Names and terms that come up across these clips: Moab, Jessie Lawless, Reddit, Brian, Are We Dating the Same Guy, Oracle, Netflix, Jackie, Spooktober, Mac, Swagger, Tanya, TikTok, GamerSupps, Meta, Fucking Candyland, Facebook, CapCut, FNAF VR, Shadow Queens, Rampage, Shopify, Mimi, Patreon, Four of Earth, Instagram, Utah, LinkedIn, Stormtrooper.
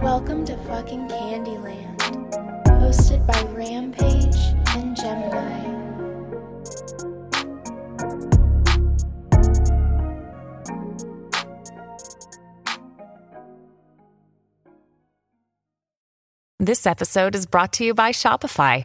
Welcome to Fucking Candyland, hosted by Rampage and Gemini. This episode is brought to you by Shopify.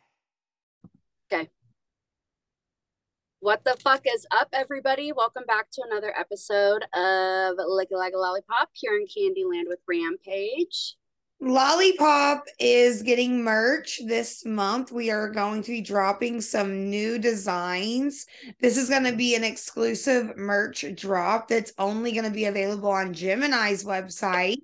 What the fuck is up, everybody? Welcome back to another episode of Lick It Like a Lollipop here in Candyland with Rampage. Lollipop is getting merch this month. We are going to be dropping some new designs. This is going to be an exclusive merch drop that's only going to be available on Gemini's website.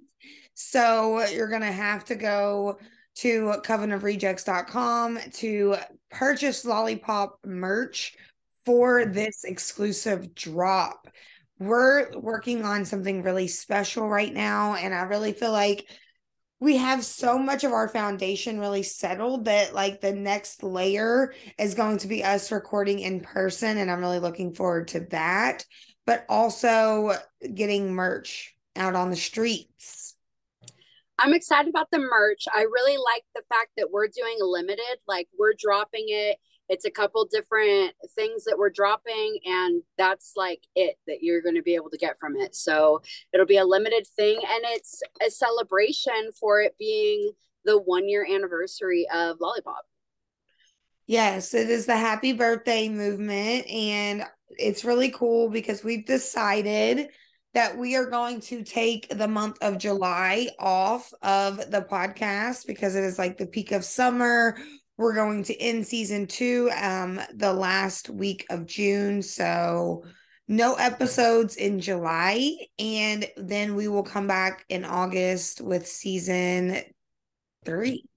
So you're going to have to go to Covenofrejects.com to purchase Lollipop merch for this exclusive drop. We're working on something really special right now, and I really feel like we have so much of our foundation really settled that like the next layer is going to be us recording in person, and I'm really looking forward to that, but also getting merch out on the streets. I'm excited about the merch. I really like the fact that we're doing limited, like we're dropping it. It's a couple different things that we're dropping, and that's like it that you're going to be able to get from it. So it'll be a limited thing, and it's a celebration for it being the 1 year anniversary of Lollipop. Yes, it is the happy birthday movement, and it's really cool because we've decided that we are going to take the month of July off of the podcast because it is like the peak of summer. We're going to end season two the last week of June. So no episodes in July. And then we will come back in August with season 3.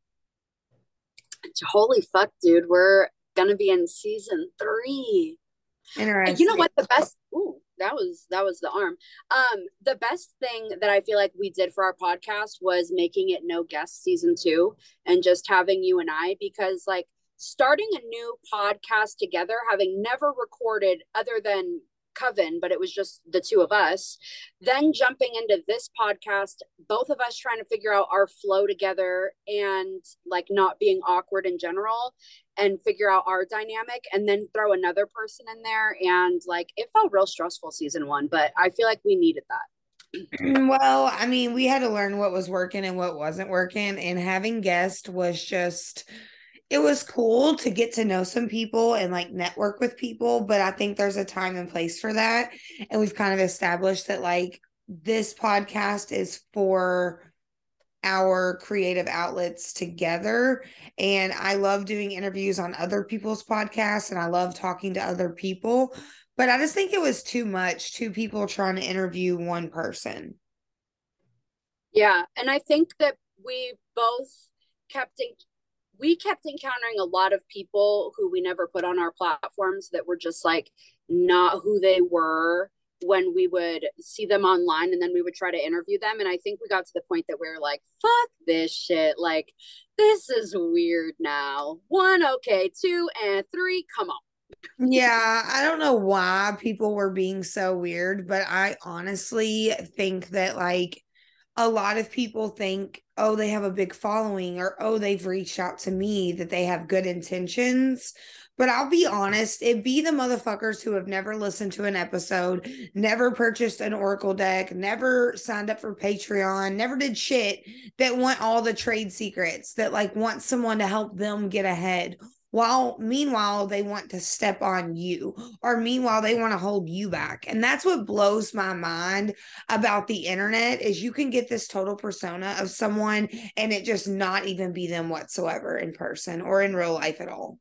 Holy fuck, dude. We're going to be in season 3. Interesting. You know what? The best... Ooh, that was the arm. The best thing that I feel like we did for our podcast was making it no guest season 2 and just having you and I, because like starting a new podcast together, having never recorded other than Coven, but it was just the two of us, then jumping into this podcast, both of us trying to figure out our flow together and like not being awkward in general and figure out our dynamic, and then throw another person in there, and like it felt real stressful season 1, but I feel like we needed that. Well, I mean, we had to learn what was working and what wasn't working, and having guests was just, it was cool to get to know some people and like network with people, but I think there's a time and place for that. And we've kind of established that like this podcast is for our creative outlets together. And I love doing interviews on other people's podcasts, and I love talking to other people, but I just think it was too much, 2 people trying to interview 1 person. Yeah. And I think that we both kept encountering a lot of people who we never put on our platforms that were just like not who they were when we would see them online, and then we would try to interview them. And I think we got to the point that we were like, fuck this shit. Like, this is weird now. 1, okay, 2, and 3, come on. Yeah, I don't know why people were being so weird, but I honestly think that like a lot of people think, oh, they have a big following, or oh, they've reached out to me, that they have good intentions. But I'll be honest, it'd be the motherfuckers who have never listened to an episode, never purchased an Oracle deck, never signed up for Patreon, never did shit, that want all the trade secrets, that like want someone to help them get ahead. Meanwhile, they want to step on you, or meanwhile, they want to hold you back. And that's what blows my mind about the internet, is you can get this total persona of someone and it just not even be them whatsoever in person or in real life at all.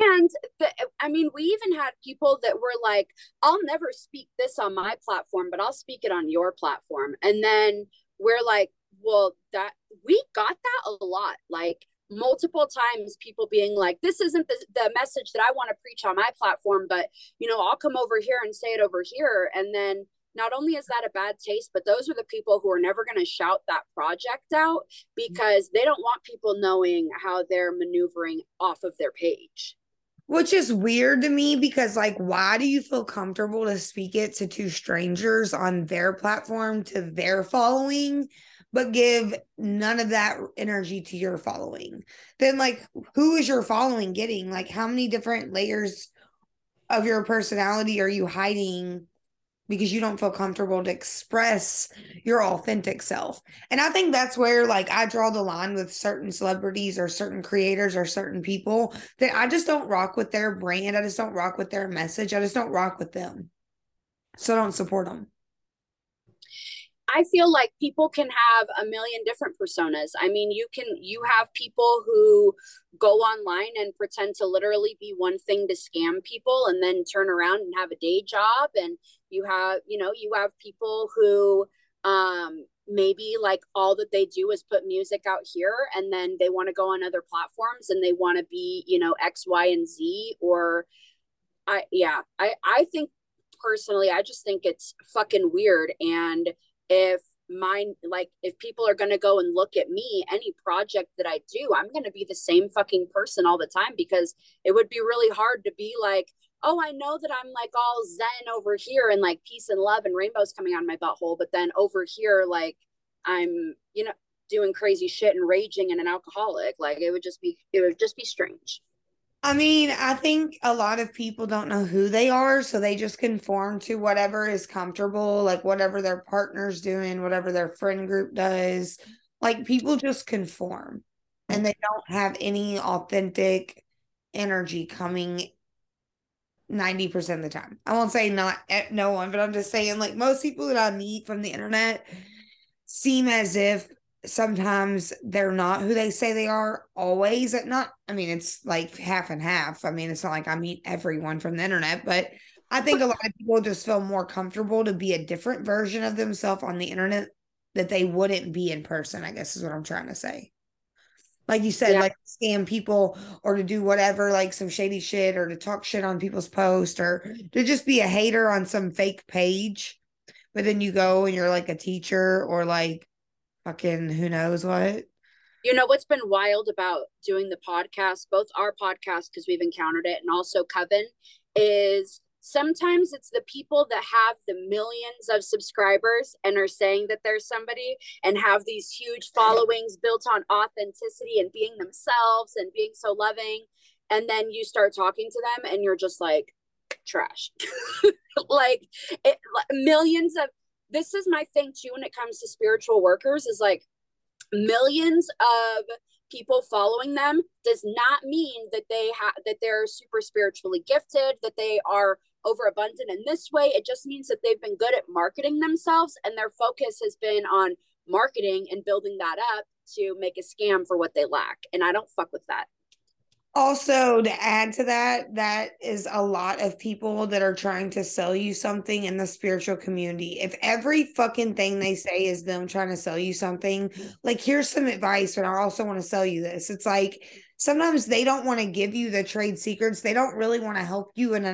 And we even had people that were like, I'll never speak this on my platform, but I'll speak it on your platform. And then we're like, well, that we got that a lot, like multiple times, people being like, this isn't the message that I want to preach on my platform, but, you know, I'll come over here and say it over here. And then not only is that a bad taste, but those are the people who are never going to shout that project out because they don't want people knowing how they're maneuvering off of their page. Which is weird to me because, like, why do you feel comfortable to speak it to two strangers on their platform to their following, but give none of that energy to your following? Then, like, who is your following getting? Like, how many different layers of your personality are you hiding because you don't feel comfortable to express your authentic self? And I think that's where, like, I draw the line with certain celebrities or certain creators or certain people that I just don't rock with their brand. I just don't rock with their message. I just don't rock with them. So I don't support them. I feel like people can have a million different personas. I mean, you have people who go online and pretend to literally be one thing to scam people and then turn around and have a day job. And you have people who maybe like all that they do is put music out here and then they want to go on other platforms and they want to be, you know, X, Y, and Z. I think personally, I just think it's fucking weird. And if people are going to go and look at me, any project that I do, I'm going to be the same fucking person all the time, because it would be really hard to be like, oh, I know that I'm like all zen over here and like peace and love and rainbows coming out of my butthole, but then over here, like I'm, you know, doing crazy shit and raging and an alcoholic. Like it would just be strange. I mean, I think a lot of people don't know who they are, so they just conform to whatever is comfortable, like whatever their partner's doing, whatever their friend group does. Like, people just conform, and they don't have any authentic energy coming 90% of the time. I won't say not no one, but I'm just saying, like, most people that I meet from the internet seem as if sometimes they're not who they say they are always. It's like half and half. I mean, it's not like I meet everyone from the internet, but I think a lot of people just feel more comfortable to be a different version of themselves on the internet that they wouldn't be in person, I guess is what I'm trying to say. Like you said, like scam people or to do whatever, like some shady shit or to talk shit on people's posts or to just be a hater on some fake page. But then you go and you're like a teacher or like fucking who knows what. You know what's been wild about doing the podcast, both our podcast because we've encountered it and also Coven, is sometimes it's the people that have the millions of subscribers and are saying that they're somebody and have these huge followings built on authenticity and being themselves and being so loving, and then you start talking to them and you're just like trash. This is my thing too when it comes to spiritual workers, is like millions of people following them does not mean that they're super spiritually gifted, that they are overabundant in this way. It just means that they've been good at marketing themselves and their focus has been on marketing and building that up to make a scam for what they lack. And I don't fuck with that. Also, to add to that is a lot of people that are trying to sell you something in the spiritual community. If every fucking thing they say is them trying to sell you something, like, here's some advice, but I also want to sell you this. It's like, sometimes they don't want to give you the trade secrets. They don't really want to help you in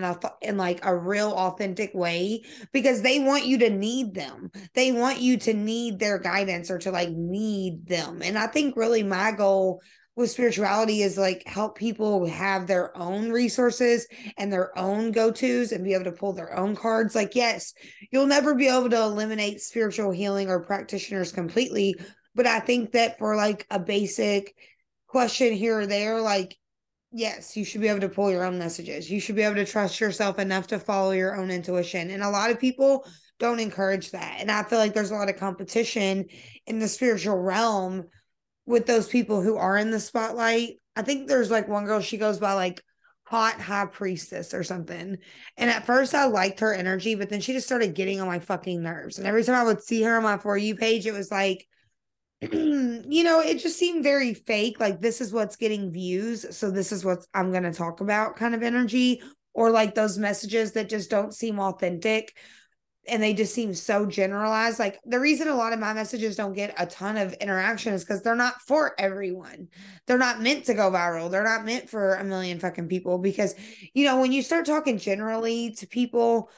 like a real authentic way, because they want you to need them. They want you to need their guidance or to like need them. And I think really my goal with spirituality is like help people have their own resources and their own go-tos and be able to pull their own cards. Like, yes, you'll never be able to eliminate spiritual healing or practitioners completely, but I think that for like a basic question here or there, like, yes, you should be able to pull your own messages. You should be able to trust yourself enough to follow your own intuition. And a lot of people don't encourage that. And I feel like there's a lot of competition in the spiritual realm with those people who are in the spotlight. I think there's like one girl, she goes by like Hot High Priestess or something. And at first I liked her energy, but then she just started getting on my fucking nerves. And every time I would see her on my For You page, it was like, you know, it just seemed very fake. Like, this is what's getting views, so this is what I'm going to talk about kind of energy, or like those messages that just don't seem authentic and they just seem so generalized. Like, the reason a lot of my messages don't get a ton of interaction is because they're not for everyone. They're not meant to go viral. They're not meant for a million fucking people, because, you know, when you start talking generally to people,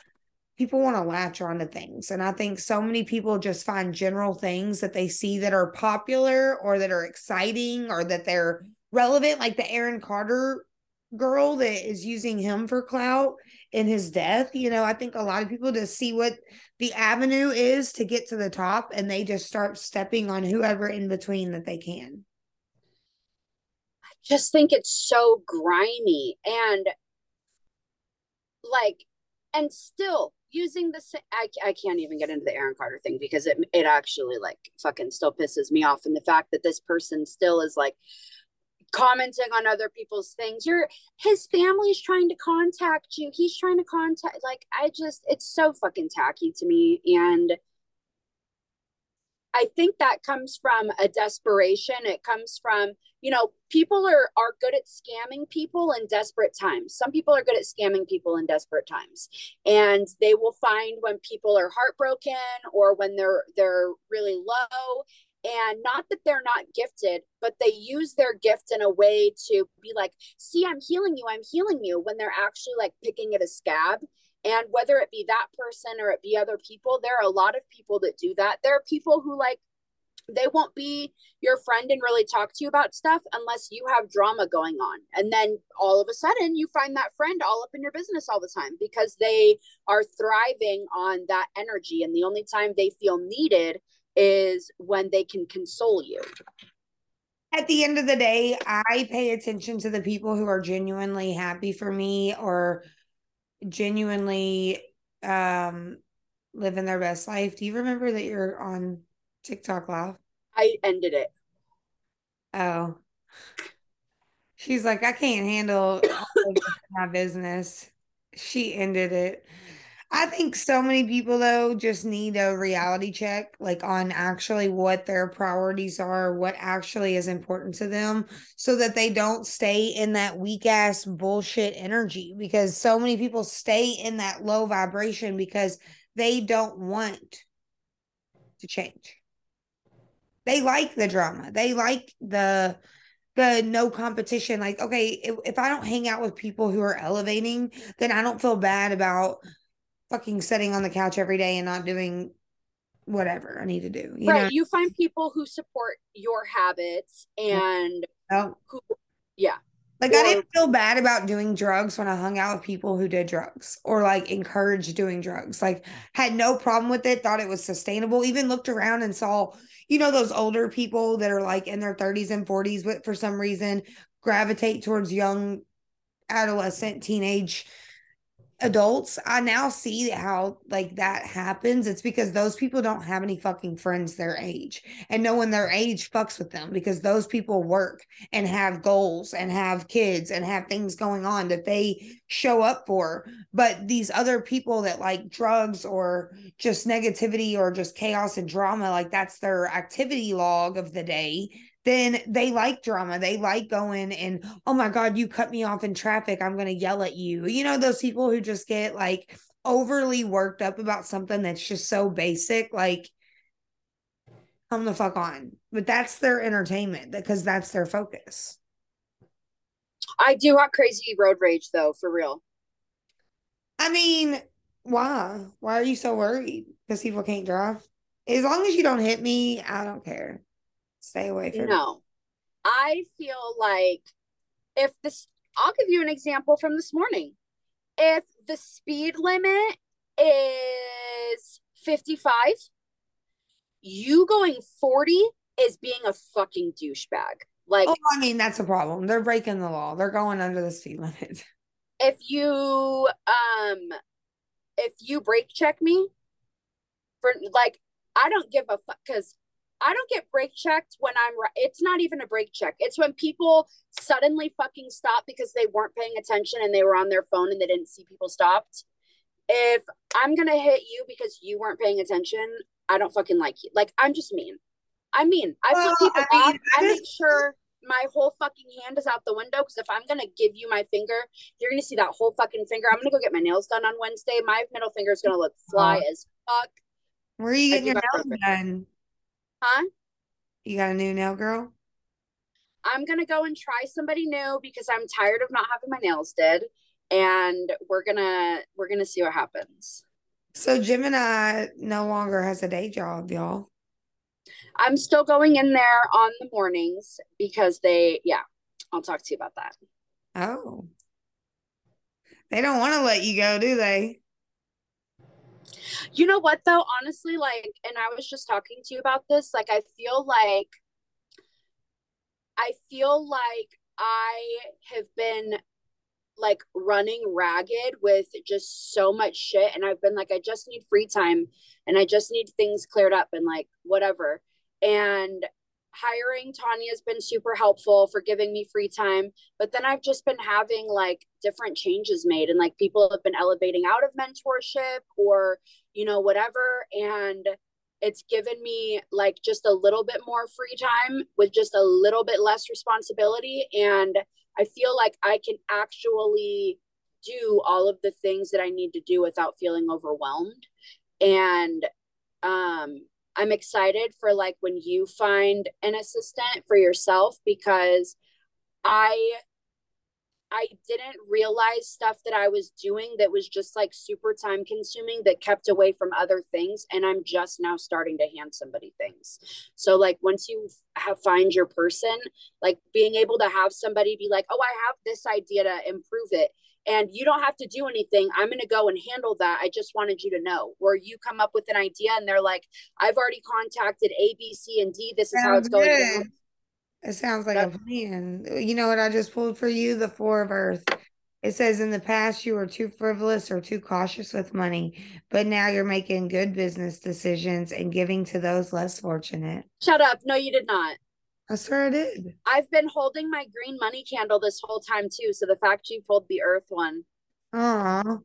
people want to latch onto things. And I think so many people just find general things that they see that are popular or that are exciting or that they're relevant. Like the Aaron Carter girl that is using him for clout in his death. You know, I think a lot of people just see what the avenue is to get to the top, and they just start stepping on whoever in between that they can. I just think it's so grimy, and like, and still using the same, I can't even get into the Aaron Carter thing, because it actually like fucking still pisses me off. And the fact that this person still is like commenting on other people's things. His family's trying to contact you. He's trying to contact, like, it's so fucking tacky to me. And I think that comes from a desperation. It comes from, you know, people are good at scamming people in desperate times. Some people are good at scamming people in desperate times, and they will find when people are heartbroken or when they're really low. And not that they're not gifted, but they use their gift in a way to be like, see, I'm healing you, when they're actually like picking at a scab. And whether it be that person or it be other people, there are a lot of people that do that. There are people who like, they won't be your friend and really talk to you about stuff unless you have drama going on. And then all of a sudden you find that friend all up in your business all the time, because they are thriving on that energy. And the only time they feel needed is when they can console you. At the end of the day, I pay attention to the people who are genuinely happy for me or genuinely living their best life. Do you remember that you're on TikTok Live? I ended it. Oh. She's like, I can't handle my business. She ended it. I think so many people, though, just need a reality check, like on actually what their priorities are, what actually is important to them, so that they don't stay in that weak ass bullshit energy, because so many people stay in that low vibration because they don't want to change. They like the drama. They like the no competition. Like, okay, if I don't hang out with people who are elevating, then I don't feel bad about fucking sitting on the couch every day and not doing whatever I need to do. You know? You find people who support your habits and I didn't feel bad about doing drugs when I hung out with people who did drugs or like encouraged doing drugs. Like, had no problem with it, thought it was sustainable, even looked around and saw, you know, those older people that are like in their 30s and 40s, but for some reason gravitate towards young adolescent teenage adults. I now see how like that happens. It's because those people don't have any fucking friends their age, and no one their age fucks with them, because those people work and have goals and have kids and have things going on that they show up for. But these other people that like drugs or just negativity or just chaos and drama, like that's their activity log of the day. Then they like drama. They like going and, oh my God, you cut me off in traffic, I'm going to yell at you. You know, those people who just get like overly worked up about something that's just so basic, like come the fuck on. But that's their entertainment, because that's their focus. I do have crazy road rage though, for real. I mean, why? Why are you so worried? Because people can't drive? As long as you don't hit me, I don't care. Stay away from me. I feel like I'll give you an example from this morning. If the speed limit is 55, you going 40 is being a fucking douchebag. Like, oh, I mean, that's a problem. They're breaking the law. They're going under the speed limit. If you brake check me for like, I don't give a fuck, because I don't get brake checked when it's not even a brake check. It's when people suddenly fucking stop because they weren't paying attention and they were on their phone and they didn't see people stopped. If I'm going to hit you because you weren't paying attention, I don't fucking like you. Like, I'm just mean. I mean, I flip people off. I make sure my whole fucking hand is out the window, because if I'm going to give you my finger, you're going to see that whole fucking finger. I'm going to go get my nails done on Wednesday. My middle finger is going to look fly as fuck. Where are you getting your nails done? Huh? You got a new nail girl? I'm going to go and try somebody new, because I'm tired of not having my nails did. And we're going to see what happens. So Gemini no longer has a day job, y'all. I'm still going in there on the mornings because I'll talk to you about that. Oh. They don't want to let you go, do they? You know what, though? Honestly, and I was just talking to you about this, I feel like I have been running ragged with just so much shit, and I've been I just need free time, and I just need things cleared up, and whatever. And hiring Tanya has been super helpful for giving me free time, but then I've just been having different changes made, and people have been elevating out of mentorship or whatever, and it's given me just a little bit more free time with just a little bit less responsibility. And I feel like I can actually do all of the things that I need to do without feeling overwhelmed. And I'm excited for when you find an assistant for yourself, because I didn't realize stuff that I was doing that was just super time consuming that kept away from other things. And I'm just now starting to hand somebody things. So once you find your person, being able to have somebody be like, oh, I have this idea to improve it, and you don't have to do anything. I'm going to go and handle that. I just wanted you to know. Or you come up with an idea and they're like, I've already contacted A, B, C, and D. This is how it's going down. It sounds like a plan. You know what I just pulled for you? The Four of Earth. It says, in the past, you were too frivolous or too cautious with money, but now you're making good business decisions and giving to those less fortunate. Shut up. No, you did not. I swear I did. I've been holding my green money candle this whole time, too, so the fact you pulled the Earth one. Aw.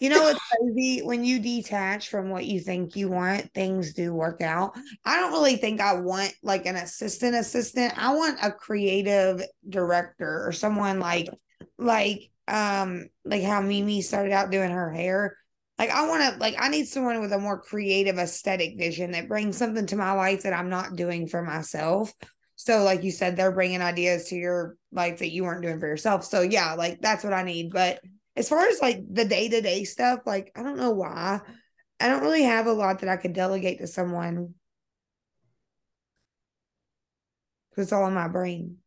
You know what's crazy? When you detach from what you think you want, things do work out. I don't really think I want an assistant. I want a creative director or someone like how Mimi started out doing her hair. I need someone with a more creative aesthetic vision that brings something to my life that I'm not doing for myself. So you said, they're bringing ideas to your life that you weren't doing for yourself. So yeah, that's what I need. But as far as the day-to-day stuff, I don't know why. I don't really have a lot that I could delegate to someone. It's all in my brain.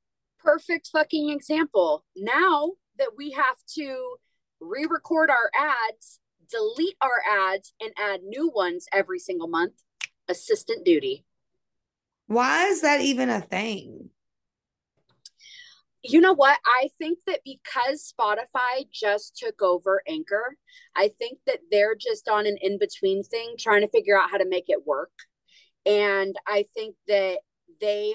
Perfect fucking example. Now that we have to re-record our ads, delete our ads, and add new ones every single month, assistant duty. Why is that even a thing? You know what? I think that because Spotify just took over Anchor, I think that they're just on an in-between thing trying to figure out how to make it work. And I think that they're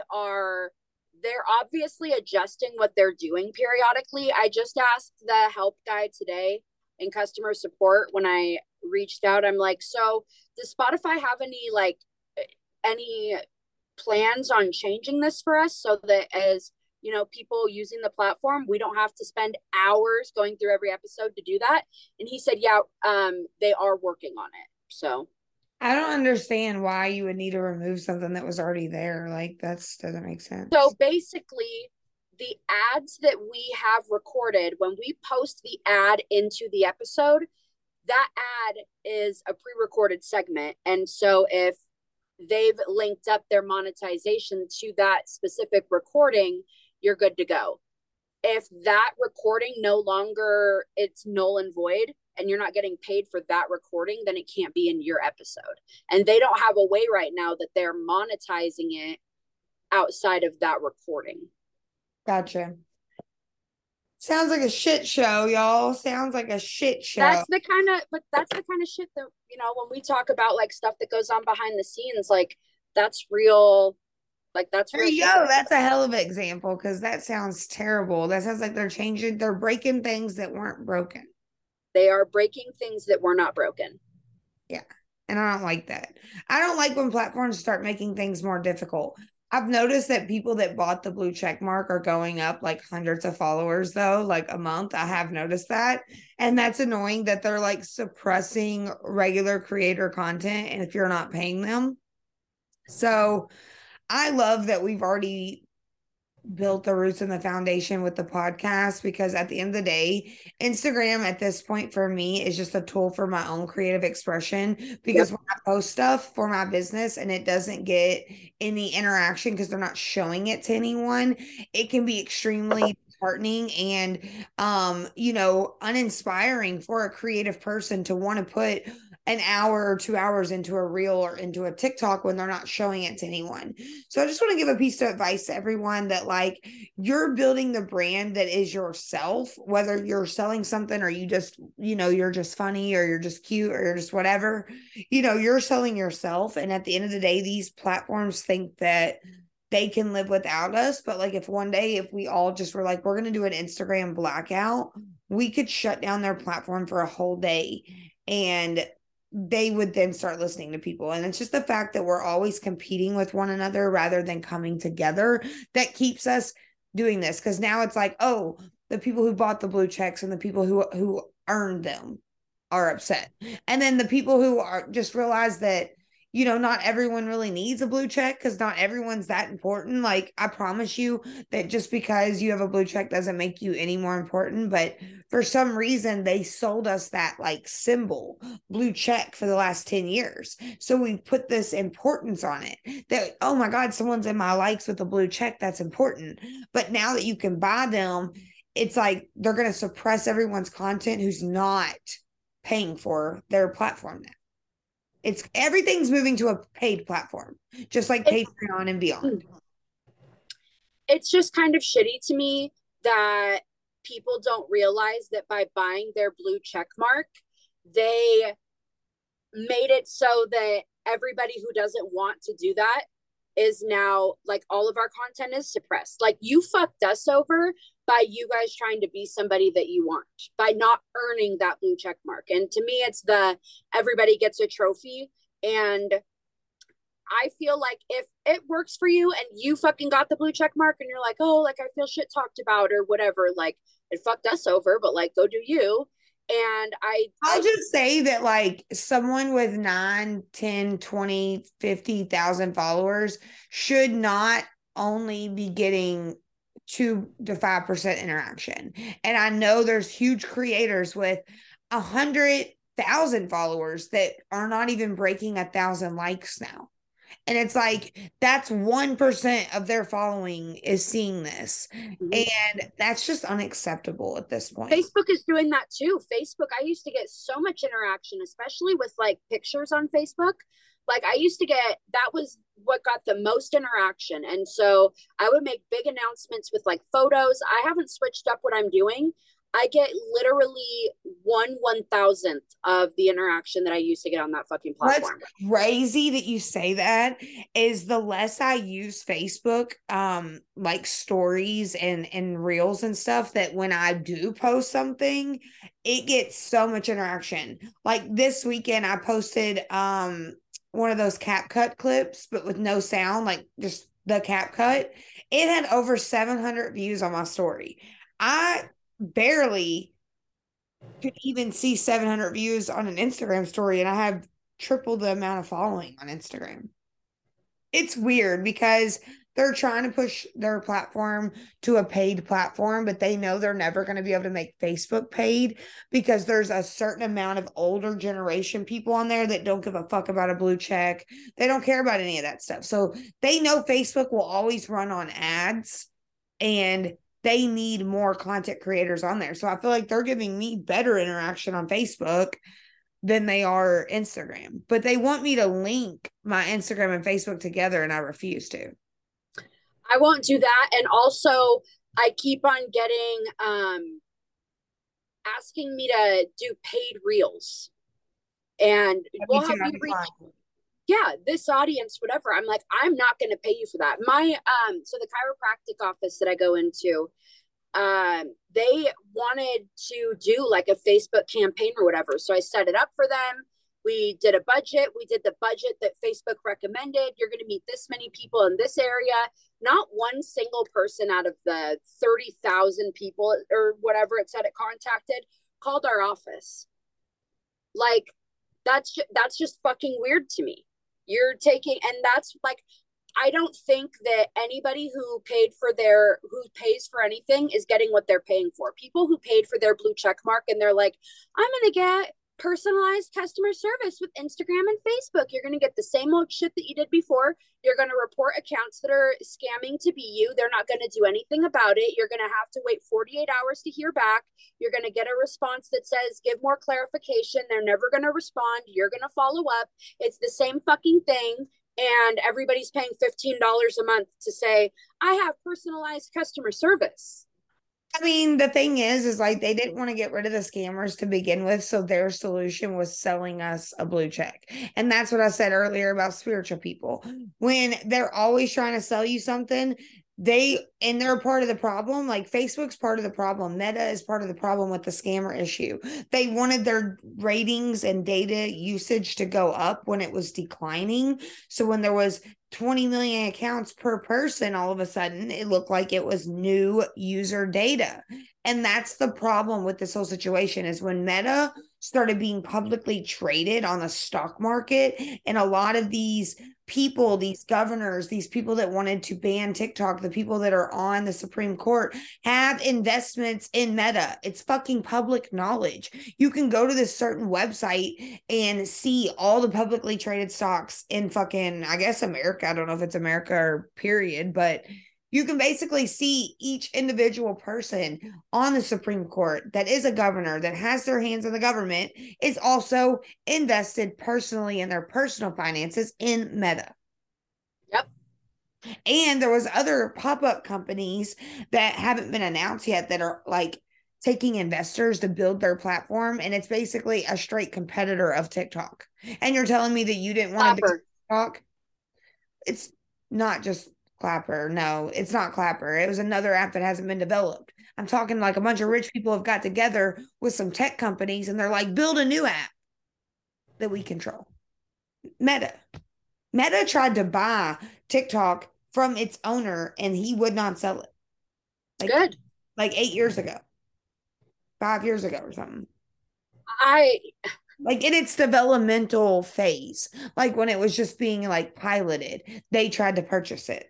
obviously adjusting what they're doing periodically. I just asked the help guy today in customer support when I reached out. I'm like, so does Spotify have any plans on changing this for us so that as people using the platform, we don't have to spend hours going through every episode to do that? And he said, yeah, they are working on it. So I don't understand why you would need to remove something that was already there. That doesn't make sense. So basically, the ads that we have recorded, when we post the ad into the episode, that ad is a pre-recorded segment. And so if they've linked up their monetization to that specific recording, you're good to go. If that recording it's null and void and you're not getting paid for that recording, then it can't be in your episode. And they don't have a way right now that they're monetizing it outside of that recording. Gotcha. Sounds like a shit show, y'all. Sounds like a shit show. That's the kind of shit that, when we talk about stuff that goes on behind the scenes, that's real. There you go. That's a hell of an example, because that sounds terrible. That sounds like they're breaking things that weren't broken. They are breaking things that were not broken. Yeah. And I don't like that. I don't like when platforms start making things more difficult. I've noticed that people that bought the blue check mark are going up like hundreds of followers though, like a month. I have noticed that. And that's annoying that they're like suppressing regular creator content. And if you're not paying them. So I love that we've already built the roots and the foundation with the podcast, because at the end of the day, Instagram at this point for me is just a tool for my own creative expression, because when I post stuff for my business and it doesn't get any interaction because they're not showing it to anyone, it can be extremely disheartening and, you know, uninspiring for a creative person to want to put an hour or 2 hours into a reel or into a TikTok when they're not showing it to anyone. So I just want to give a piece of advice to everyone that like you're building the brand that is yourself, whether you're selling something or you just, you know, you're just funny or you're just cute or you're just whatever, you know, you're selling yourself. And at the end of the day, these platforms think that they can live without us. But like if one day, if we all just were like, we're going to do an Instagram blackout, we could shut down their platform for a whole day. And they would then start listening to people. And it's just the fact that we're always competing with one another rather than coming together that keeps us doing this. Because now it's like, oh, the people who bought the blue checks and the people who earned them are upset. And then the people who are just realize that, you know, not everyone really needs a blue check because not everyone's that important. Like, I promise you that just because you have a blue check doesn't make you any more important. But for some reason, they sold us that like symbol, blue check, for the last 10 years. So we put this importance on it that, oh my God, someone's in my likes with a blue check. That's important. But now that you can buy them, it's like they're going to suppress everyone's content who's not paying for their platform now. It's everything's moving to a paid platform, just like Patreon and beyond. It's just kind of shitty to me that people don't realize that by buying their blue check mark, they made it so that everybody who doesn't want to do that is now like all of our content is suppressed. Like, you fucked us over by you guys trying to be somebody that you aren't, by not earning that blue check mark. And to me, it's the everybody gets a trophy. And I feel like if it works for you and you fucking got the blue check mark and you're like, oh, like I feel shit talked about or whatever, like it fucked us over, but like go do you. And I'll just say that like someone with 9, 10, 20, 50,000 followers should not only be getting 2 to 5% interaction. And I know there's huge creators with 100,000 followers that are not even breaking 1,000 likes now. And it's like, that's 1% of their following is seeing this. And that's just unacceptable at this point. Facebook is doing that too. Facebook, I used to get so much interaction, especially with like pictures on Facebook. Like I used to get, that was what got the most interaction. And so I would make big announcements with like photos. I haven't switched up what I'm doing. I get literally 1/1000th of the interaction that I used to get on that fucking platform. That's crazy that you say that. Is the less I use Facebook, like stories and reels and stuff, that when I do post something, it gets so much interaction. Like this weekend I posted, one of those CapCut clips, but with no sound, like just the CapCut. It had over 700 views on my story. I barely could even see 700 views on an Instagram story, and I have triple the amount of following on Instagram. It's weird because they're trying to push their platform to a paid platform, but they know they're never going to be able to make Facebook paid because there's a certain amount of older generation people on there that don't give a fuck about a blue check. They don't care about any of that stuff. So they know Facebook will always run on ads, and they need more content creators on there. So I feel like they're giving me better interaction on Facebook than they are Instagram, but they want me to link my Instagram and Facebook together, and I refuse to. I won't do that. And also I keep on getting, asking me to do paid reels, and we'll have you reach, this audience, whatever. I'm like, I'm not going to pay you for that. My, so the chiropractic office that I go into, they wanted to do like a Facebook campaign or whatever. So I set it up for them. We did a budget. We did the budget that Facebook recommended. You're going to meet this many people in this area. Not one single person out of the 30,000 people or whatever it said it contacted called our office. Like, that's just fucking weird to me. You're taking, and that's like, I don't think that anybody who pays for anything is getting what they're paying for. People who paid for their blue check mark and they're like, I'm going to get personalized customer service with Instagram and Facebook. You're going to get the same old shit that you did before. You're going to report accounts that are scamming to be you. They're not going to do anything about it. You're going to have to wait 48 hours to hear back. You're going to get a response that says, give more clarification. They're never going to respond. You're going to follow up. It's the same fucking thing. And everybody's paying $15 a month to say, I have personalized customer service. I mean, the thing is like they didn't want to get rid of the scammers to begin with. So their solution was selling us a blue check. And that's what I said earlier about spiritual people. When they're always trying to sell you something, they're part of the problem. Like Facebook's part of the problem. Meta is part of the problem with the scammer issue. They wanted their ratings and data usage to go up when it was declining. So when there was 20 million accounts per person, all of a sudden it looked like it was new user data. And that's the problem with this whole situation is when Meta started being publicly traded on the stock market, and a lot of these people, these governors, these people that wanted to ban TikTok, the people that are on the Supreme Court have investments in Meta. It's fucking public knowledge. You can go to this certain website and see all the publicly traded stocks in fucking, I guess, America. I don't know if it's America or period, but you can basically see each individual person on the Supreme Court that is a governor, that has their hands in the government, is also invested personally in their personal finances in Meta. Yep. And there was other pop-up companies that haven't been announced yet that are like taking investors to build their platform. And it's basically a straight competitor of TikTok. And you're telling me that you didn't want to do TikTok? It's not just Clapper. No, it's not Clapper. It was another app that hasn't been developed. I'm talking like a bunch of rich people have got together with some tech companies and they're like, build a new app that we control. Meta. Meta tried to buy TikTok from its owner and he would not sell it. Like 8 years ago, 5 years ago or something. Like in its developmental phase, like when it was just being like piloted, they tried to purchase it.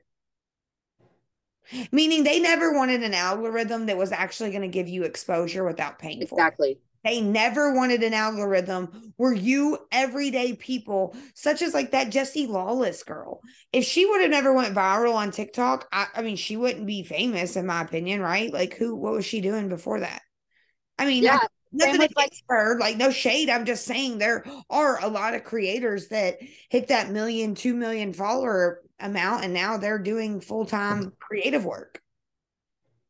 Meaning they never wanted an algorithm that was actually going to give you exposure without paying for it. Exactly. They never wanted an algorithm where you everyday people, such as like that Jessie Lawless girl, if she would have never went viral on TikTok, I mean, she wouldn't be famous in my opinion, right? Like what was she doing before that? I mean, yeah. Nothing against her, like no shade. I'm just saying there are a lot of creators that hit that 1 million, 2 million follower amount, and now they're doing full-time creative work.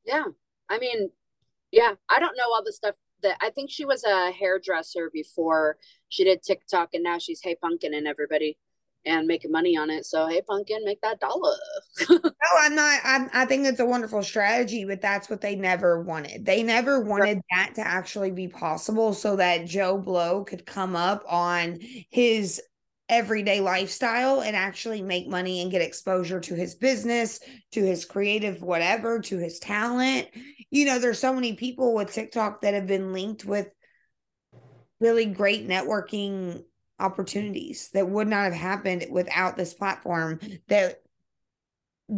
Yeah. I mean, yeah, I don't know all the stuff that I think she was a hairdresser before she did TikTok, and now she's hey punkin' and everybody and making money on it. So hey punkin', make that dollar. I think it's a wonderful strategy, but that's what they never wanted. They never wanted that to actually be possible so that Joe Blow could come up on his everyday lifestyle and actually make money and get exposure to his business, to his creative whatever, to his talent. You know, there's so many people with TikTok that have been linked with really great networking opportunities that would not have happened without this platform that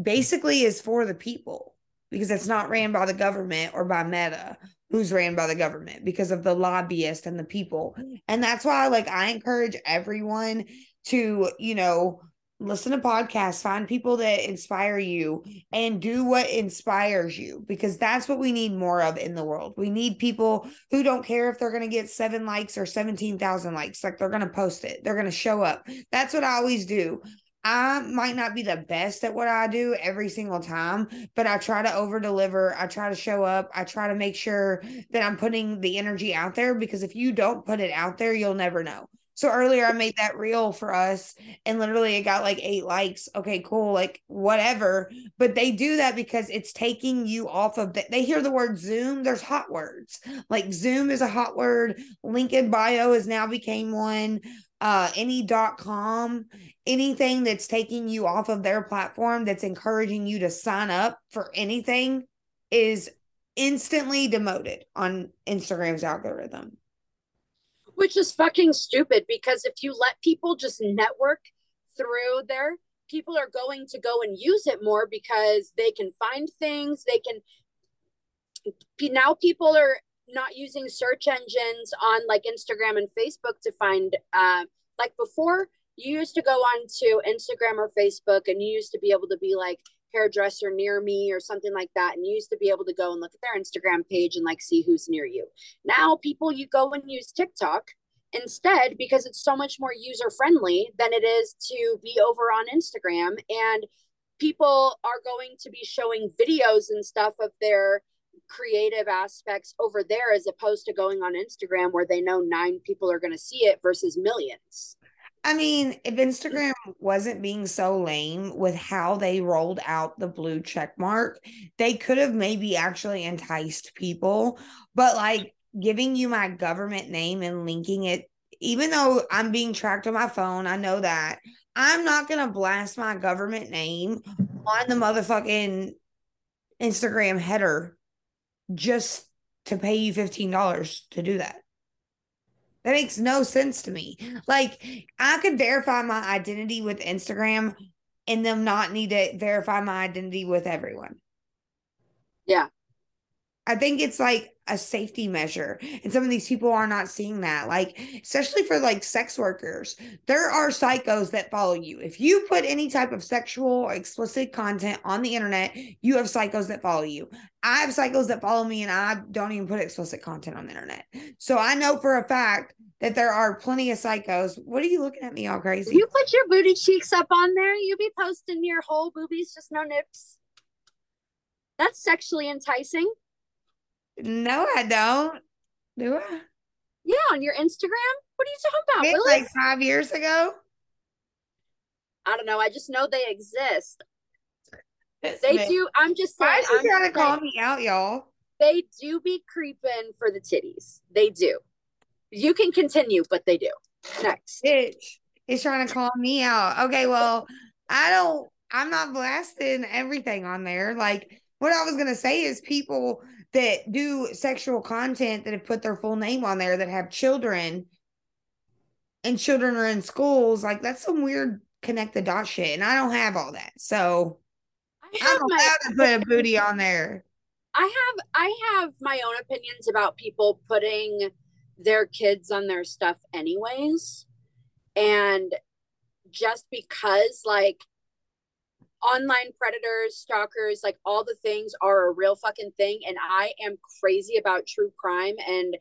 basically is for the people, because it's not ran by the government or by Meta, who's ran by the government because of the lobbyists and the people. And that's why like I encourage everyone to, you know, listen to podcasts, find people that inspire you and do what inspires you, because that's what we need more of in the world. We need people who don't care if they're going to get 7 likes or 17,000 likes. Like they're going to post it. They're going to show up. That's what I always do. I might not be the best at what I do every single time, but I try to over deliver. I try to show up. I try to make sure that I'm putting the energy out there, because if you don't put it out there, you'll never know. So earlier I made that reel for us and literally it got like 8 likes. Okay, cool. Like whatever. But they do that because it's taking you off of the, they hear the word Zoom. There's hot words. Like Zoom is a hot word. LinkedIn bio has now became one. Any.com, anything that's taking you off of their platform, that's encouraging you to sign up for anything is instantly demoted on Instagram's algorithm. Which is fucking stupid, because if you let people just network through there, people are going to go and use it more because they can find things. They can, now people are not using search engines on like Instagram and Facebook to find, like before you used to go on to Instagram or Facebook and you used to be able to be like hairdresser near me or something like that. And you used to be able to go and look at their Instagram page and like see who's near you. Now people, you go and use TikTok instead because it's so much more user friendly than it is to be over on Instagram. And people are going to be showing videos and stuff of their creative aspects over there as opposed to going on Instagram where they know 9 people are going to see it versus millions. I mean, if Instagram wasn't being so lame with how they rolled out the blue check mark, they could have maybe actually enticed people. But like giving you my government name and linking it, even though I'm being tracked on my phone, I know that I'm not going to blast my government name on the motherfucking Instagram header just to pay you $15 to do that. That makes no sense to me. Like, I could verify my identity with Instagram and them not need to verify my identity with everyone. Yeah. I think it's like a safety measure. And some of these people are not seeing that. Like, especially for like sex workers, there are psychos that follow you. If you put any type of sexual or explicit content on the internet, you have psychos that follow you. I have psychos that follow me and I don't even put explicit content on the internet. So I know for a fact that there are plenty of psychos. What are you looking at me all crazy? You put your booty cheeks up on there. You be posting your whole boobies, just no nips. That's sexually enticing. No, I don't. Do I? Yeah, on your Instagram? What are you talking about, Willis? Like 5 years ago? I don't know. I just know they exist. They do. I'm just saying. Why are you trying to call me out, y'all? They do be creeping for the titties. They do. You can continue, but they do. Next. Bitch is trying to call me out. Okay, well, I'm not blasting everything on there. Like, what I was going to say is people that do sexual content that have put their full name on there that have children and children are in schools. Like, that's some weird connect the dot shit. And I don't have all that. So I'm allowed to put a booty on there. I have my own opinions about people putting their kids on their stuff anyways. And just because like, online predators, stalkers, like all the things are a real fucking thing. And I am crazy about true crime. And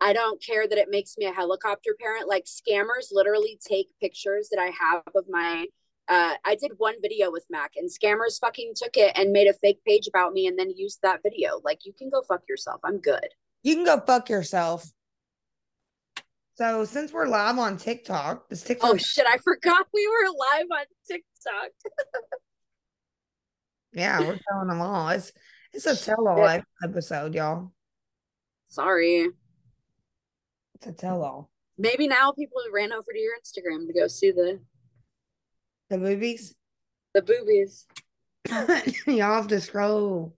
I don't care that it makes me a helicopter parent. Like scammers literally take pictures that I have of my, I did one video with Mac and scammers fucking took it and made a fake page about me and then used that video. Like you can go fuck yourself. I'm good. You can go fuck yourself. So since we're live on TikTok, this TikTok. Oh shit, I forgot we were live on TikTok. Yeah, we're telling them all. It's a tell-all episode, y'all. Sorry. It's a tell-all. Maybe now people ran over to your Instagram to go see the boobies. The boobies. Y'all have to scroll.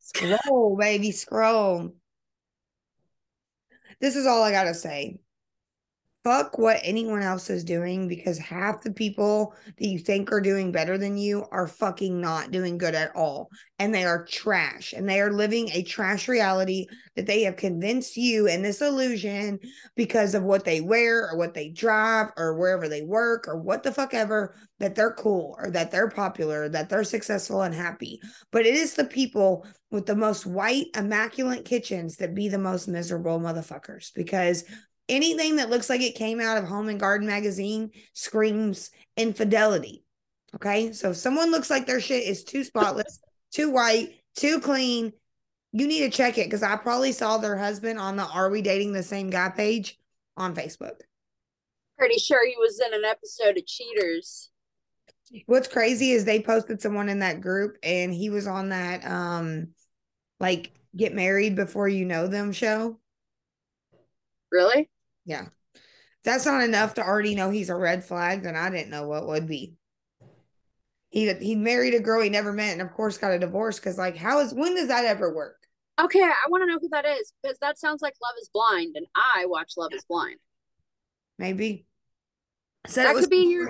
Scroll, baby, scroll. This is all I gotta say. Fuck what anyone else is doing, because half the people that you think are doing better than you are fucking not doing good at all. And they are trash and they are living a trash reality that they have convinced you in this illusion because of what they wear or what they drive or wherever they work or what the fuck ever, that they're cool or that they're popular, or that they're successful and happy. But it is the people with the most white, immaculate kitchens that be the most miserable motherfuckers, because anything that looks like it came out of Home and Garden magazine screams infidelity. Okay? So if someone looks like their shit is too spotless, too white, too clean, you need to check it, because I probably saw their husband on the Are We Dating the Same Guy page on Facebook. pretty sure he was in an episode of Cheaters. What's crazy is they posted someone in that group and he was on that, like, Get Married Before You Know Them show. Really? Yeah. That's not enough to already know he's a red flag, then I didn't know what would be. He married a girl he never met and, of course, got a divorce because, like, when does that ever work? Okay, I want to know who that is because that sounds like Love is Blind, and I watch Love is Blind. Maybe. So that could be your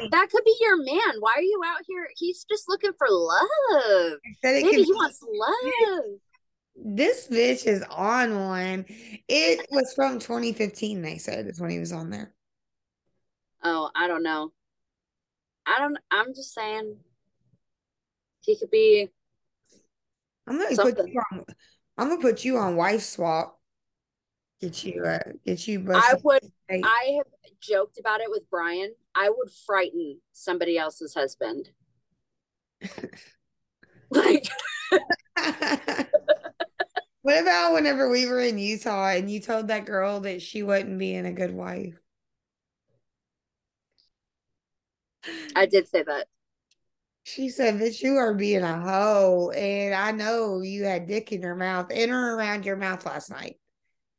man. Why are you out here? He's just looking for love. Maybe he wants love. This bitch is on one. It was from 2015, they said, is when he was on there. Oh, I don't know. I'm just saying he could be. I'm gonna put you on Wife Swap. Get you. I have joked about it with Brian. I would frighten somebody else's husband. Like. What about whenever we were in Utah and you told that girl that she wasn't being a good wife? I did say that. She said that you are being a hoe, and I know you had dick in your mouth, in or around your mouth last night.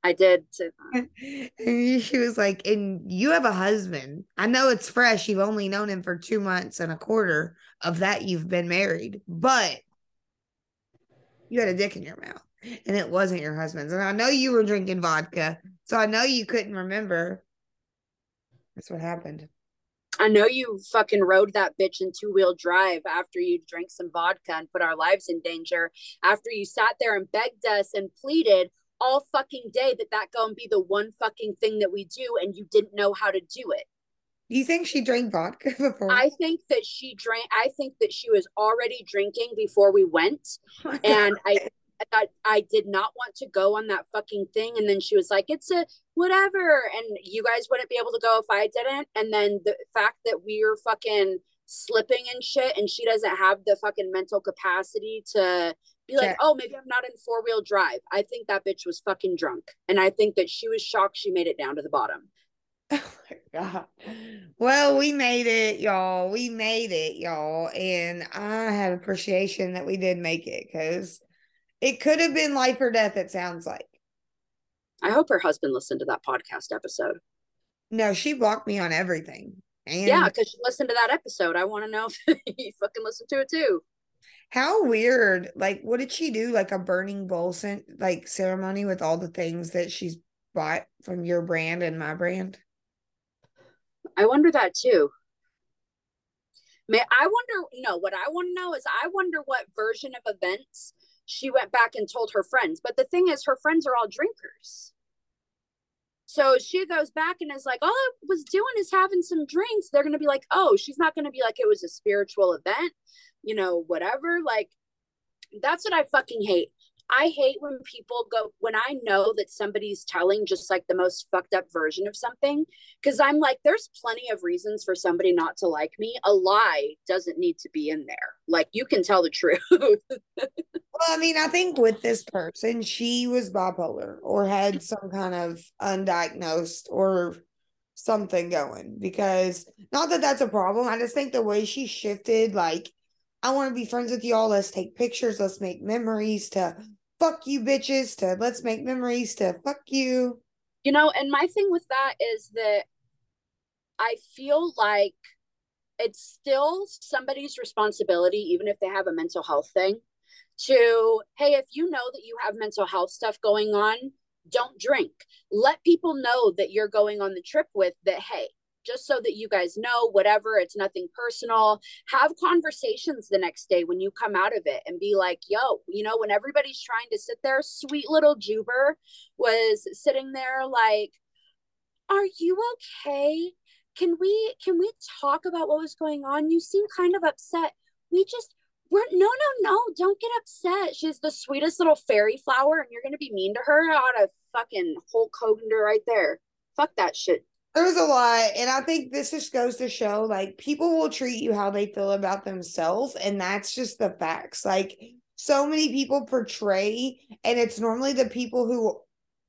I did too. And she was like, and you have a husband. I know it's fresh. You've only known him for 2 months and a quarter of that. You've been married, but you had a dick in your mouth. And it wasn't your husband's. And I know you were drinking vodka. So I know you couldn't remember. That's what happened. I know you fucking rode that bitch in 2-wheel drive after you drank some vodka and put our lives in danger. After you sat there and begged us and pleaded all fucking day that go and be the one fucking thing that we do. And you didn't know how to do it. Do you think she drank vodka before? I think that she was already drinking before we went. And I did not want to go on that fucking thing. And then she was like, it's a whatever. And you guys wouldn't be able to go if I didn't. And then the fact that we were fucking slipping and shit, and she doesn't have the fucking mental capacity to be like, oh, maybe I'm not in 4-wheel drive. I think that bitch was fucking drunk. And I think that she was shocked she made it down to the bottom. Oh my God. Well, we made it, y'all. And I have appreciation that we did make it because it could have been life or death, it sounds like. I hope her husband listened to that podcast episode. No, she blocked me on everything. And yeah, because she listened to that episode. I want to know if he fucking listened to it too. How weird. Like, what did she do? Like a burning bowl ceremony with all the things that she's bought from your brand and my brand? I wonder that too. What I want to know is I wonder what version of events she went back and told her friends. But the thing is, her friends are all drinkers. So she goes back and is like, all I was doing is having some drinks. They're going to be like, oh, she's not going to be like, it was a spiritual event, you know, whatever. Like, that's what I fucking hate. I hate when people go, when I know that somebody's telling just like the most fucked up version of something, because I'm like, there's plenty of reasons for somebody not to like me. A lie doesn't need to be in there. Like, you can tell the truth. Well, I mean, I think with this person, she was bipolar or had some kind of undiagnosed or something going, because not that that's a problem. I just think the way she shifted, like, I want to be friends with y'all. Let's take pictures. Let's make memories to fuck you bitches to let's make memories to fuck you. You know, and my thing with that is that I feel like it's still somebody's responsibility, even if they have a mental health thing, to, hey, if you know that you have mental health stuff going on, don't drink. Let people know that you're going on the trip with that, hey, just so that you guys know, whatever, it's nothing personal. Have conversations the next day when you come out of it and be like, yo, you know, when everybody's trying to sit there, sweet little Juber was sitting there like, are you okay? Can we talk about what was going on? You seem kind of upset. No, don't get upset. She's the sweetest little fairy flower and you're going to be mean to her? I ought to fucking Hulk Hogan her right there. Fuck that shit. There was a lot, and I think this just goes to show, like, people will treat you how they feel about themselves, and that's just the facts. Like, so many people portray, and it's normally the people who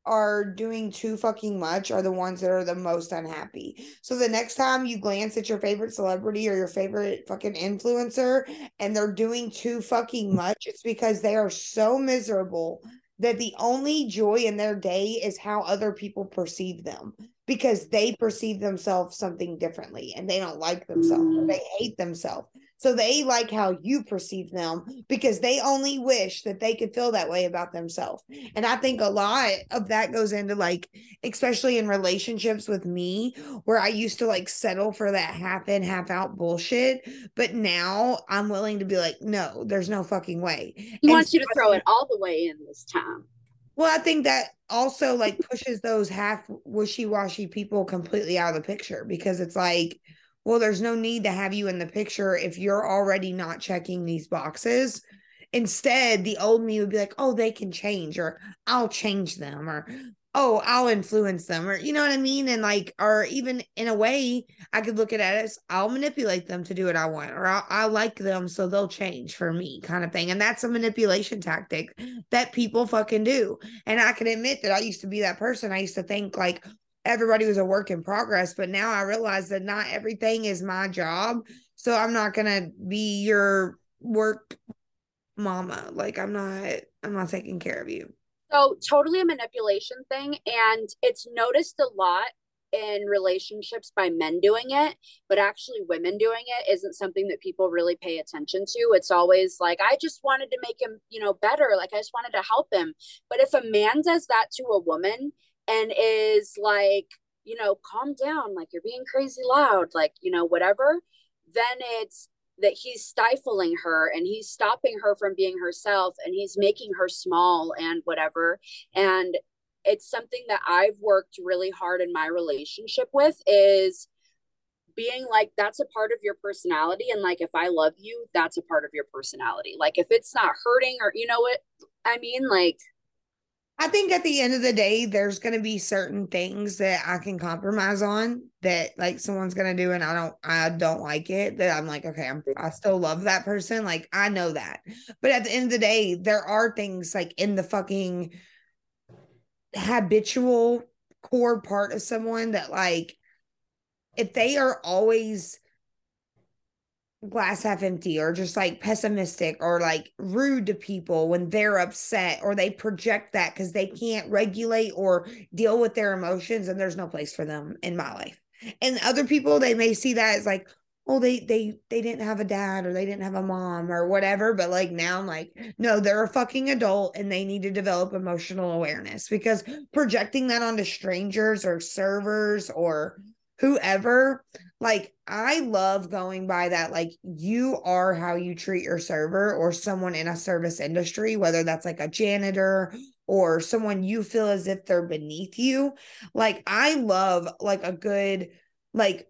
are doing too fucking much are the ones that are the most unhappy. So the next time you glance at your favorite celebrity or your favorite fucking influencer and they're doing too fucking much, it's because they are so miserable that the only joy in their day is how other people perceive them, because they perceive themselves something differently and they don't like themselves or they hate themselves. So they like how you perceive them because they only wish that they could feel that way about themselves. And I think a lot of that goes into, like, especially in relationships with me, where I used to like settle for that half in, half out bullshit. But now I'm willing to be like, no, there's no fucking way. He wants you to throw it all the way in this time. Well, I think that also like pushes those half wishy-washy people completely out of the picture, because it's like, well, there's no need to have you in the picture if you're already not checking these boxes. Instead, the old me would be like, oh, they can change, or I'll change them, or oh, I'll influence them, or you know what I mean? And like, or even in a way, I could look at it as I'll manipulate them to do what I want, or I like them, so they'll change for me, kind of thing. And that's a manipulation tactic that people fucking do. And I can admit that I used to be that person. I used to think like, everybody was a work in progress, but now I realize that not everything is my job. So I'm not going to be your work mama. Like I'm not taking care of you. So totally a manipulation thing. And it's noticed a lot in relationships by men doing it, but actually women doing it isn't something that people really pay attention to. It's always like, I just wanted to make him, you know, better. Like I just wanted to help him. But if a man does that to a woman, and is like, you know, calm down, like you're being crazy loud, like, you know, whatever, then it's that he's stifling her and he's stopping her from being herself and he's making her small and whatever. And it's something that I've worked really hard in my relationship with, is being like, that's a part of your personality. And like, if I love you, that's a part of your personality. Like if it's not hurting, or, you know what I mean? Like, I think at the end of the day, there's going to be certain things that I can compromise on that like someone's going to do. And I don't like it, that I'm like, okay, I still love that person. Like I know that, but at the end of the day, there are things like in the fucking habitual core part of someone that like, if they are always glass half empty or just like pessimistic or like rude to people when they're upset, or they project that because they can't regulate or deal with their emotions, and there's no place for them in my life. And other people, they may see that as like, oh, they didn't have a dad or they didn't have a mom or whatever. But like now I'm like, no, they're a fucking adult and they need to develop emotional awareness, because projecting that onto strangers or servers or whoever, like I love going by that, like you are how you treat your server or someone in a service industry, whether that's like a janitor or someone you feel as if they're beneath you. Like I love like a good like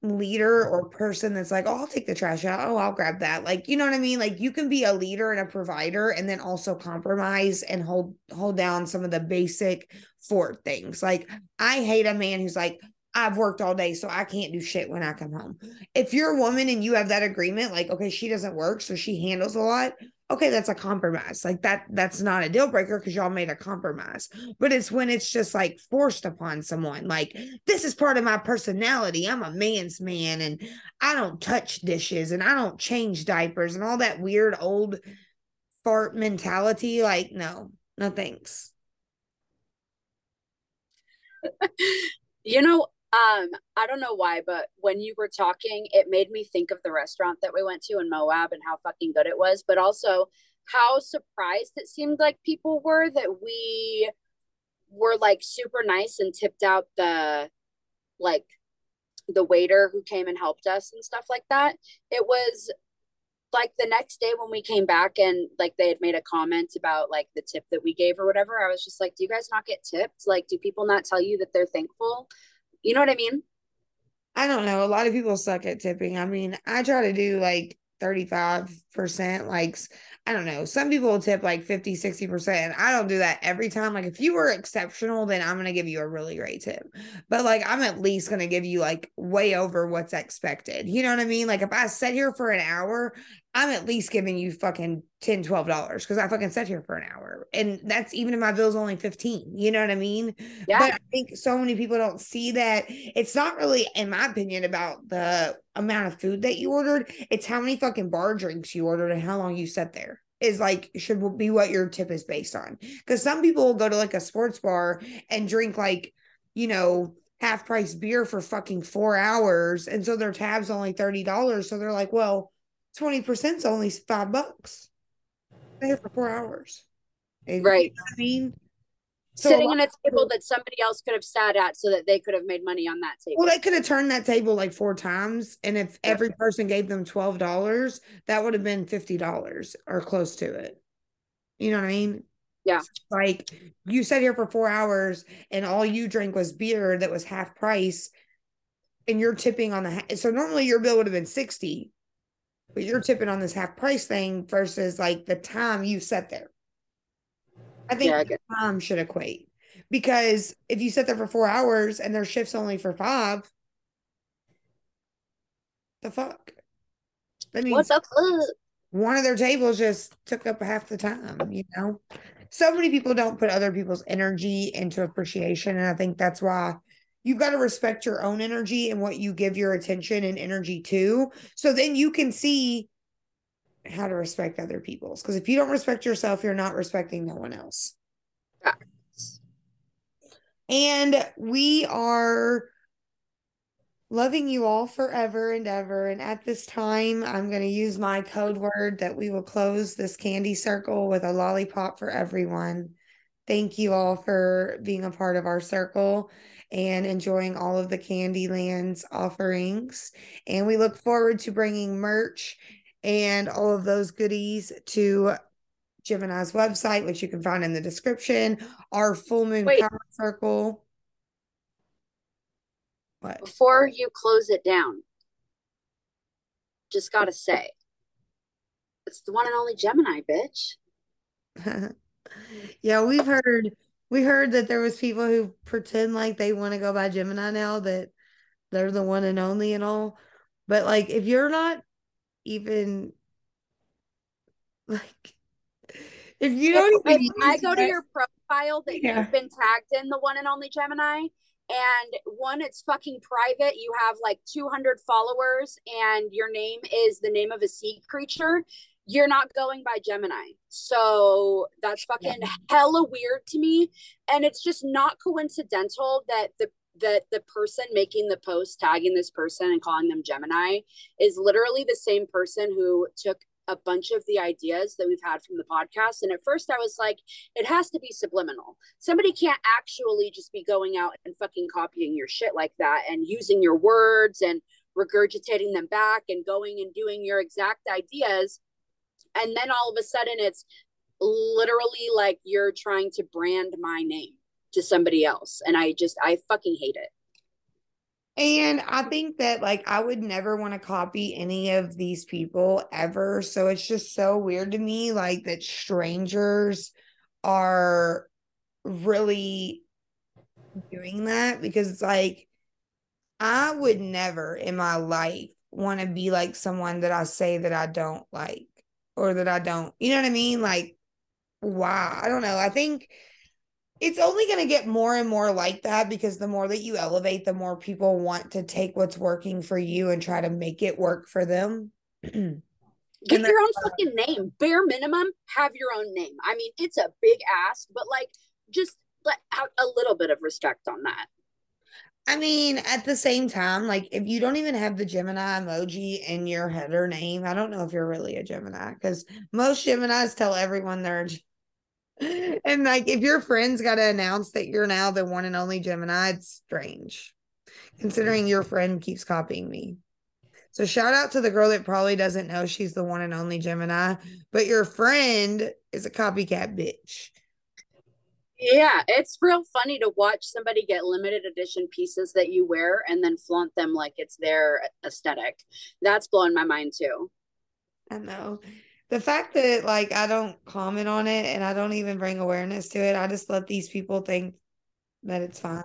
leader or person that's like, oh, I'll take the trash out, oh, I'll grab that, like, you know what I mean? Like you can be a leader and a provider and then also compromise and hold down some of the basic four things. Like I hate a man who's like, I've worked all day, so I can't do shit when I come home. If you're a woman and you have that agreement, like, okay, she doesn't work, so she handles a lot. Okay, that's a compromise. Like that's not a deal breaker because y'all made a compromise. But it's when it's just like forced upon someone, like this is part of my personality. I'm a man's man and I don't touch dishes and I don't change diapers and all that weird old fart mentality. Like, no thanks. You know, I don't know why, but when you were talking, it made me think of the restaurant that we went to in Moab and how fucking good it was, but also how surprised it seemed like people were that we were like super nice and tipped out the waiter who came and helped us and stuff like that. It was like the next day when we came back and like they had made a comment about like the tip that we gave or whatever, I was just like, do you guys not get tipped? Like, do people not tell you that they're thankful? You know what I mean? I don't know. A lot of people suck at tipping. I mean, I try to do like 35%. Like, I don't know. Some people will tip like 50, 60%. And I don't do that every time. Like if you were exceptional, then I'm going to give you a really great tip. But like, I'm at least going to give you like way over what's expected. You know what I mean? Like if I sat here for an hour, I'm at least giving you fucking $10, $12 because I fucking sat here for an hour. And that's even if my bill's only 15, you know what I mean? Yeah. But I think so many people don't see that. It's not really, in my opinion, about the amount of food that you ordered. It's how many fucking bar drinks you ordered and how long you sat there is like, should be what your tip is based on. Because some people will go to like a sports bar and drink like, you know, half price beer for fucking 4 hours. And so their tab's only $30. So they're like, well, 20% is only $5. They're for 4 hours. And right. You know what I mean, so sitting on a table that somebody else could have sat at so that they could have made money on that table. Well, they could have turned that table like 4 times. And if every person gave them $12, that would have been $50 or close to it. You know what I mean? Yeah. Like you sat here for 4 hours and all you drank was beer that was half price and you're tipping on the, so normally your bill would have been 60, but you're tipping on this half price thing versus like the time you sat there. I think time should equate, because if you sat there for 4 hours and their shift's only for 5, the fuck? That means what the fuck? One of their tables just took up half the time, you know? So many people don't put other people's energy into appreciation. And I think that's why you've got to respect your own energy and what you give your attention and energy to. So then you can see how to respect other people's. Because if you don't respect yourself, you're not respecting no one else. Yeah. And we are loving you all forever and ever. And at this time, I'm going to use my code word that we will close this candy circle with a lollipop for everyone. Thank you all for being a part of our circle and enjoying all of the Candyland's offerings. And we look forward to bringing merch and all of those goodies to Gemini's website, which you can find in the description. Our full moon power circle. What? Before you close it down, just gotta say, it's the one and only Gemini, bitch. Yeah, we heard that there was people who pretend like they want to go by Gemini now, that they're the one and only and all. But like, if you're not even like, if you don't, I go to your profile that you've been tagged in the one and only Gemini. And one, it's fucking private. You have like 200 followers and your name is the name of a sea creature. You're not going by Gemini. So that's fucking hella weird to me. And it's just not coincidental that the person making the post, tagging this person and calling them Gemini, is literally the same person who took a bunch of the ideas that we've had from the podcast. And at first I was like, it has to be subliminal. Somebody can't actually just be going out and fucking copying your shit like that and using your words and regurgitating them back and going and doing your exact ideas. And then all of a sudden it's literally like you're trying to brand my name to somebody else. And I fucking hate it. And I think that, like, I would never want to copy any of these people ever. So it's just so weird to me, like, that strangers are really doing that, because it's like, I would never in my life want to be like someone that I say that I don't like, or that I don't, you know what I mean? Like, wow. I don't know. I think it's only going to get more and more like that, because the more that you elevate, the more people want to take what's working for you and try to make it work for them. Get your own fucking name. Bare minimum, have your own name. I mean, it's a big ask, but like, just let out a little bit of respect on that. I mean, at the same time, like, if you don't even have the Gemini emoji in your header name, I don't know if you're really a Gemini, because most Geminis tell everyone they're and like, if your friends got to announce that you're now the one and only Gemini, it's strange, considering your friend keeps copying me. So shout out to the girl that probably doesn't know she's the one and only Gemini, but your friend is a copycat bitch. Yeah, it's real funny to watch somebody get limited edition pieces that you wear and then flaunt them like it's their aesthetic. That's blowing my mind too. I know. The fact that, like, I don't comment on it and I don't even bring awareness to it, I just let these people think that it's fine.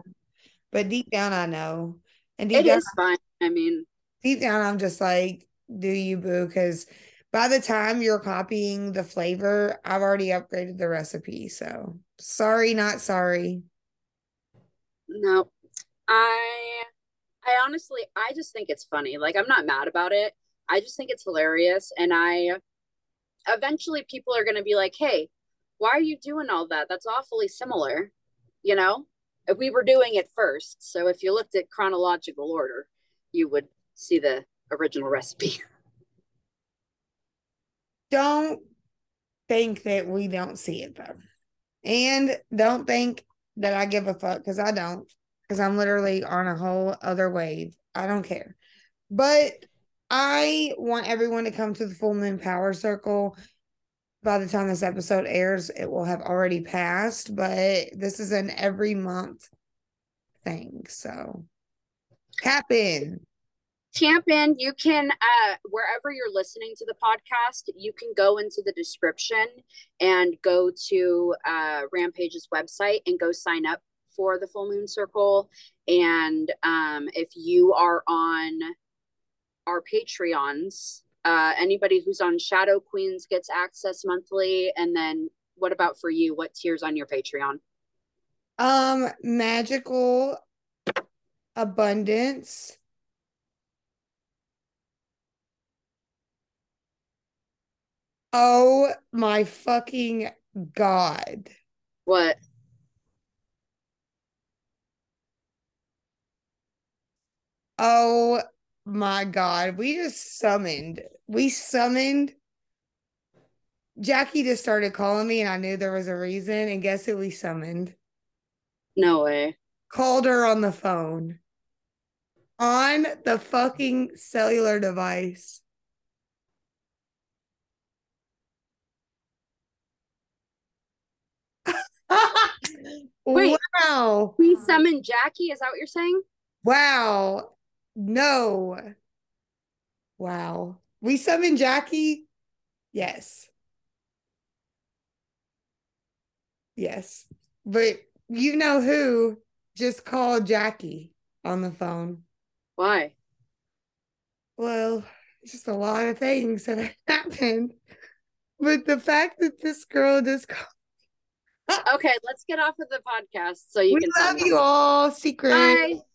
But deep down, I know. And deep down, it is fine. I mean, deep down, I'm just like, do you, boo? Because by the time you're copying the flavor, I've already upgraded the recipe. So sorry, not sorry. No, I honestly, I just think it's funny. Like, I'm not mad about it. I just think it's hilarious. And I eventually people are going to be like, hey, why are you doing all that? That's awfully similar. You know, if we were doing it first. So if you looked at chronological order, you would see the original recipe. Don't think that we don't see it though. And don't think that I give a fuck, because I don't, because I'm literally on a whole other wave. I don't care. But I want everyone to come to the full moon power circle. By the time this episode airs, it will have already passed, but this is an every month thing. So tap in. Tap in. You can, wherever you're listening to the podcast, you can go into the description and go to Rampage's website and go sign up for the Full Moon Circle. And if you are on our Patreons, anybody who's on Shadow Queens gets access monthly. And then what about for you? What tiers on your Patreon? Magical Abundance. Oh my fucking God. What? Oh my God. We summoned. Jackie just started calling me and I knew there was a reason. And guess who we summoned? No way. Called her on the phone. On the fucking cellular device. Wait, wow. We summoned Jackie? Is that what you're saying? Wow. No. Wow. We summoned Jackie? Yes. Yes. But you know who just called Jackie on the phone? Why? Well, just a lot of things that happened. But the fact that this girl just called. Okay, let's get off of the podcast so you can. We love you all. Secret. Bye.